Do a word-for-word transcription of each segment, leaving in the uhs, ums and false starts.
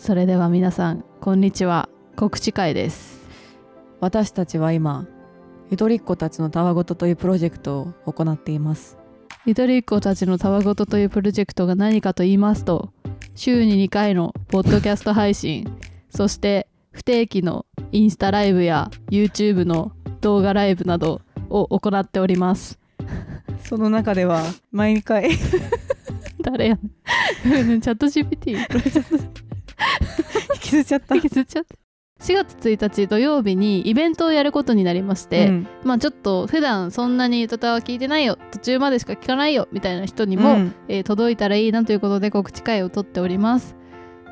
それでは皆さんこんにちは。告知会です。私たちは今ゆとりっ子たちのたわごとというプロジェクトを行っています。ゆとりっ子たちのたわごとというプロジェクトが何かと言いますと、週ににかいのポッドキャスト配信そして不定期のインスタライブや YouTube の動画ライブなどを行っております。その中では毎回誰やねんチャット ジーピーティー 引きずっちゃった引きずっちゃったしがつついたち土曜日にイベントをやることになりまして、うん、まあちょっと普段そんなにゆとたわ聞いてないよ、途中までしか聞かないよみたいな人にも、うん、えー、届いたらいいなということで告知会を取っております。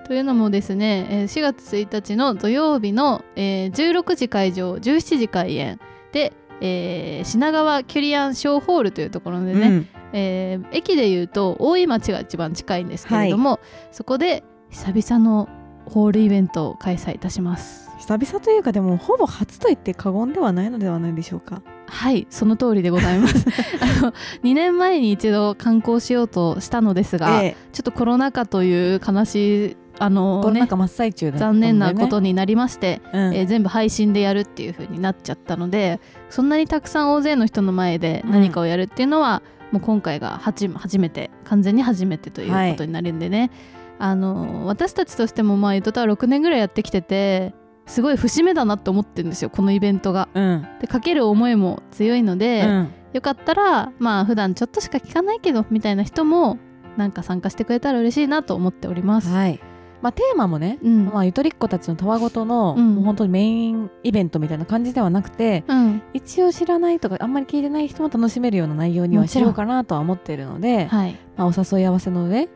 というのもですね、しがつついたちの土曜日のじゅうろくじ開場じゅうしちじ開演で、えー、品川キュリアンショーホールというところでね、うん、えー、駅でいうと大井町が一番近いんですけれども、はい、そこで久々のホールイベントを開催いたします。久々というか、でもほぼ初といって過言ではないのではないでしょうか。はい、その通りでございます。あのにねんまえに一度観光しようとしたのですが、ええ、ちょっとコロナ禍という悲しいあのね、コロナ禍真っ最中で残念なことになりまして、うん、えー、全部配信でやるっていう風になっちゃったので、そんなにたくさん大勢の人の前で何かをやるっていうのは、うん、もう今回が初めて、完全に初めてということになるんでね、はい、あの私たちとしても、まあ、ゆとたわろくねんぐらいやってきてて、すごい節目だなと思ってるんですよ、このイベントが、うん、でかける思いも強いので、うん、よかったら、まあ、普段ちょっとしか聞かないけどみたいな人もなんか参加してくれたら嬉しいなと思っております。はい、まあ、テーマもね、うん、まあ、ゆとりっ子たちのたわごとの、うん、もう本当にメインイベントみたいな感じではなくて、うん、一応知らないとかあんまり聞いてない人も楽しめるような内容にはしようかなとは思っているので、はい、まあ、お誘い合わせの上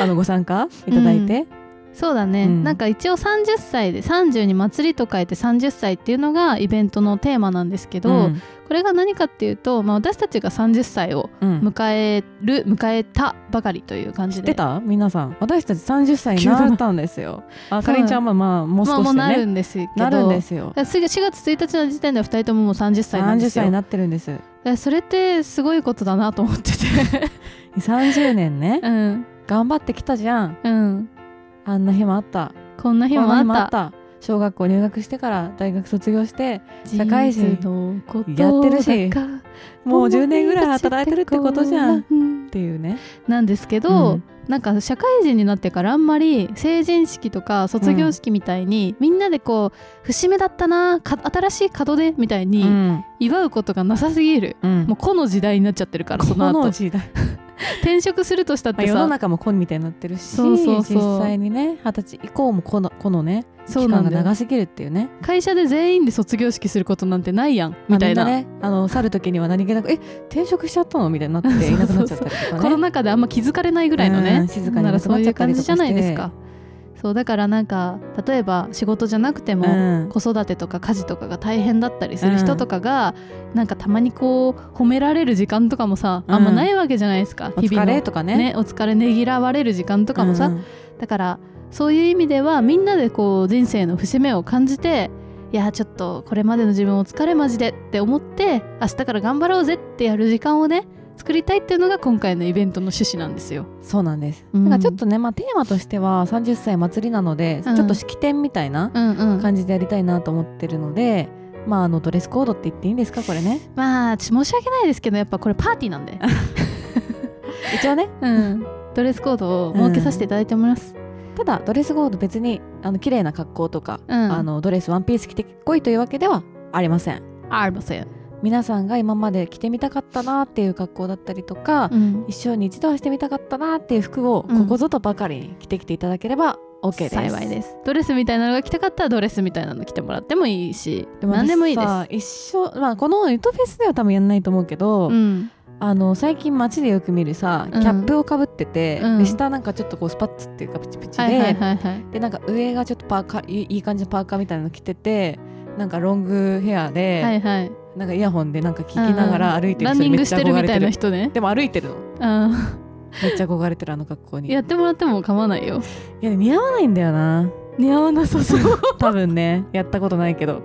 あのご参加いただいて、うん、そうだね、うん、なんか一応さんじゅっさいでさんじゅうに祭りと書いてさんじゅっさいっていうのがイベントのテーマなんですけど、うん、これが何かっていうと、まあ、私たちがさんじゅっさいを迎える、うん、迎えたばかりという感じで。知ってた？皆さん、私たちさんじゅっさいになったんですよ。あかりんちゃんはまあもう少しでね、まあ、もうなるんですけど、なるんですよ。しがつついたちの時点ではふたりとももうさんじゅっさいなんですよ。さんじゅっさいになってるんです。それってすごいことだなと思っててさんじゅうねんね、うん、頑張ってきたじゃん、うん、あんな日もあった、こんな日もあった、小学校入学してから大学卒業して社会人やってるし、もうじゅうねんぐらい働いてるってことじゃんっていうね、なんですけど、うん、なんか社会人になってからあんまり成人式とか卒業式みたいに、うん、みんなでこう節目だったな、新しい門出みたいに祝うことがなさすぎる、うん、もうこの時代になっちゃってるから、その後この時代転職するとしたってさ、まあ、世の中もこみたいになってるし、そうそうそう、実際にねはたち以降もこの、このね期間が長すぎるっていうね。会社で全員で卒業式することなんてないやんみたいな、まあみんなね、あの去る時には何気なくえ転職しちゃったのみたいになっていなくなっちゃったりとかねコロナ禍であんま気づかれないぐらいのね、静かになくなっちゃったりとかして、そういう感じじゃないですか。そうだから、なんか例えば仕事じゃなくても子育てとか家事とかが大変だったりする人とかが、うん、なんかたまにこう褒められる時間とかもさ、うん、あんまないわけじゃないですか、日々のお疲れとか ね, ねお疲れねぎらわれる時間とかもさ、うん、だからそういう意味ではみんなでこう人生の節目を感じて、いやちょっとこれまでの自分お疲れマジでって思って明日から頑張ろうぜってやる時間をね作りたいっていうのが今回のイベントの趣旨なんですよ。そうなんです、うん、なんかちょっとね、まあ、テーマとしてはさんじゅっさい祭りなので、うん、ちょっと式典みたいな感じでやりたいなと思ってるので、うんうん、まあ、あのドレスコードって言っていいんですかこれね。まあ申し訳ないですけどやっぱこれパーティーなんで一応ね、うん、ドレスコードを設けさせていただいております、うん、ただドレスコード別にあの綺麗な格好とか、うん、あのドレスワンピース着てこいというわけではありませんありません。皆さんが今まで着てみたかったなっていう格好だったりとか、うん、一生に一度はしてみたかったなっていう服をここぞとばかりに着てきていただければ OK です、幸いです。ドレスみたいなのが着たかったらドレスみたいなの着てもらってもいいし、でも何でもいいです。一生、まあ、このゆとフェスでは多分やんないと思うけど、うん、あの最近街でよく見るさ、キャップをかぶってて、うん、で下なんかちょっとこうスパッツっていうかプチプチで、はいはいはいはい、でなんか上がちょっとパーカー、いい感じのパーカーみたいなの着てて、なんかロングヘアで、はいはい、なんかイヤホンでなんか聞きながら歩いてる人にめっちゃ憧れてる、ランニングしてるみたいな人ね。でも歩いてるの、あめっちゃ憧れてるあの格好にやってもらっても構わないよ。いや似合わないんだよな、似合わなさそう多分ね、やったことないけど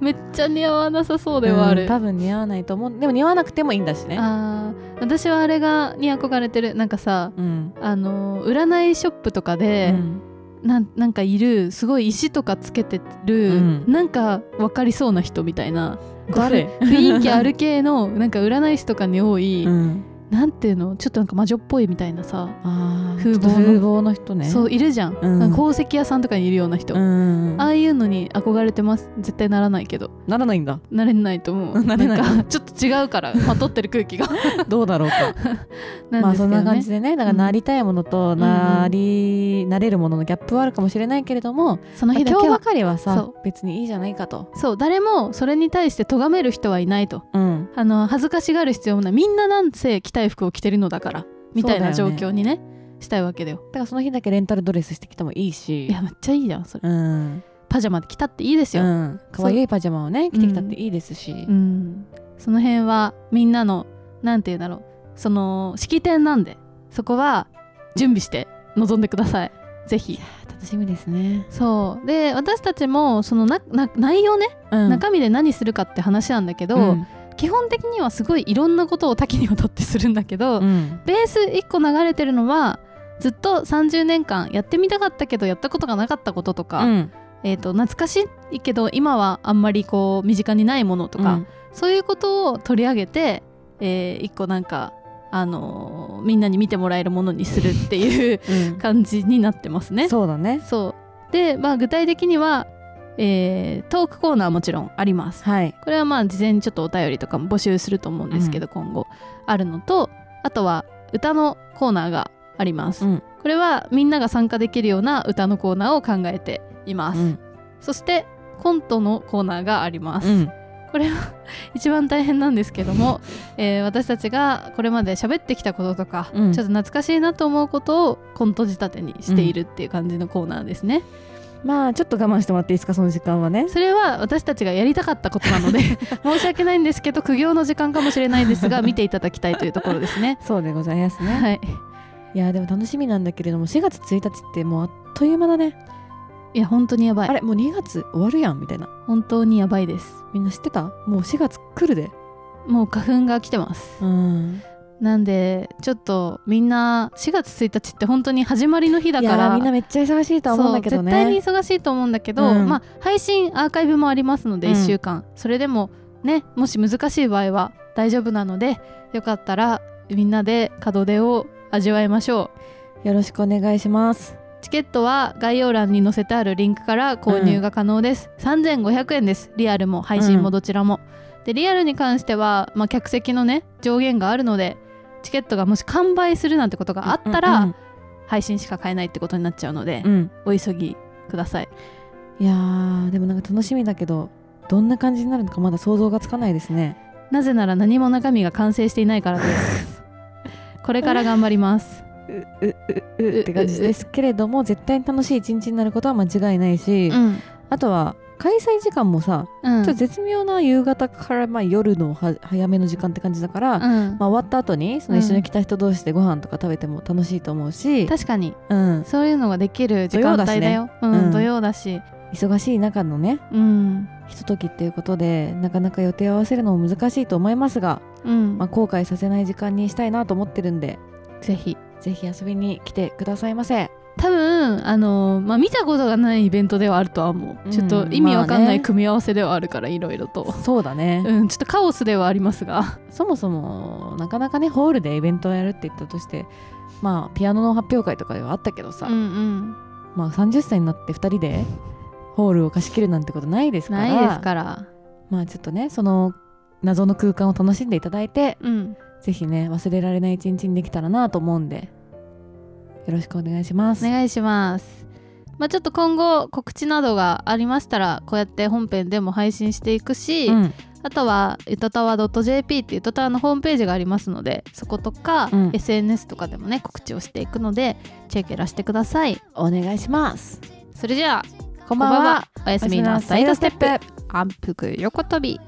めっちゃ似合わなさそうではある、うん、多分似合わないと思う。でも似合わなくてもいいんだしね。あ私はあれがに憧れてる、なんかさ、うん、あの占いショップとかで、うん、な, なんかいるすごい石とかつけてる、うん、なんか分かりそうな人みたいな誰雰囲気ある系のなんか占い師とかに多い、うん、なんていうのちょっとなんか魔女っぽいみたいなさあ 風, 貌風貌の人ねそういるじゃん、うん、なんか宝石屋さんとかにいるような人、うん、ああいうのに憧れてます絶対ならないけどならないんだなれないと思うなれないなんかちょっと違うからまとってる空気がどうだろうかなんですけど、ねまあ、そんな感じでねだからなりたいものとなり、うん、なれるもののギャップはあるかもしれないけれどもその日だけは、まあ、今日ばかりはさ別にいいじゃないかとそう誰もそれに対して咎める人はいないと、うん、あの恥ずかしがる必要もないみんななんせ着たい服を着てるのだからみたいな状況に ね, ねしたいわけだよだからその日だけレンタルドレスしてきてもいいしいやめっちゃいいじゃんそれ、うん、パジャマ着たっていいですよ、うん、かわいいパジャマをね着てきたっていいですし、うんうん、その辺はみんなのなんていうんだろうその式典なんでそこは準備して臨んでくださいぜひ楽しみですねそうで私たちもそのなな内容ね、うん、中身で何するかって話なんだけど、うん基本的にはすごいいろんなことを多岐にわたってするんだけど、うん、ベースいっこ流れてるのはずっとさんじゅうねんかんやってみたかったけどやったことがなかったこととか、うんえー、と懐かしいけど今はあんまりこう身近にないものとか、うん、そういうことを取り上げて、えー、いっこなんか、あのー、みんなに見てもらえるものにするっていう、うん、感じになってますねそうだねそうで、まあ、具体的にはえー、トークコーナーもちろんあります、はい、これはまあ事前にちょっとお便りとかも募集すると思うんですけど、うん、今後あるのとあとは歌のコーナーがあります、うん、これはみんなが参加できるような歌のコーナーを考えています、うん、そしてコントのコーナーがあります、うん、これは一番大変なんですけども、えー、私たちがこれまで喋ってきたこととか、うん、ちょっと懐かしいなと思うことをコント仕立てにしているっていう感じのコーナーですね、うんまあちょっと我慢してもらっていいですかその時間はねそれは私たちがやりたかったことなので申し訳ないんですけど苦行の時間かもしれないですが見ていただきたいというところですねそうでございますね、はい、いやでも楽しみなんだけれどもしがつついたちってもうあっという間だねいや本当にやばいあれもうにがつ終わるやんみたいな本当にやばいですみんな知ってたもうしがつ来るでもう花粉が来てますうんなんでちょっとみんなしがつついたちって本当に始まりの日だからいやみんなめっちゃ忙しいとは思うんだけどね絶対に忙しいと思うんだけど、うんまあ、配信アーカイブもありますのでいっしゅうかん、うん、それでもねもし難しい場合は大丈夫なのでよかったらみんなで門出を味わいましょうよろしくお願いしますチケットは概要欄に載せてあるリンクから購入が可能です、うん、さんぜんごひゃくえんですリアルも配信もどちらも、うん、でリアルに関しては、まあ、客席のね上限があるのでチケットがもし完売するなんてことがあったら、うんうん、配信しか買えないってことになっちゃうので、うん、お急ぎくださいいやーでもなんか楽しみだけどどんな感じになるのかまだ想像がつかないですねなぜなら何も中身が完成していないからですこれから頑張りますううううって感じですけれども絶対に楽しい一日になることは間違いないし、うん、あとは開催時間もさ、うん、ちょっと絶妙な夕方からまあ夜の早めの時間って感じだから、うんまあ、終わった後にその一緒に来た人同士でご飯とか食べても楽しいと思うし確かに、うん、そういうのができる時間帯だよ土曜だしね、うんうん、土曜だし忙しい中のね、うん、ひとときっていうことでなかなか予定を合わせるのも難しいと思いますが、うんまあ、後悔させない時間にしたいなと思ってるんでぜひぜひ遊びに来てくださいませ多分あの、まあ、見たことがないイベントではあるとは思う、うん、ちょっと意味わかんない組み合わせではあるからいろいろとそうだね、うん、ちょっとカオスではありますがそもそもなかなかねホールでイベントをやるって言ったとしてまあピアノの発表会とかではあったけどさ、うんうんまあ、さんじゅっさいになってふたりでホールを貸し切るなんてことないですからないですからまあちょっとねその謎の空間を楽しんでいただいて、うん、ぜひね忘れられない一日にできたらなと思うんでよろしくお願いしますお願いします、まあ、ちょっと今後告知などがありましたらこうやって本編でも配信していくし、うん、あとはゆとたわ .jp っていうゆとたわのホームページがありますのでそことか、うん、エスエヌエス とかでもね告知をしていくのでチェックらしてくださいお願いしますそれじゃあこんばんはおやすみなサイドステップ反復横跳び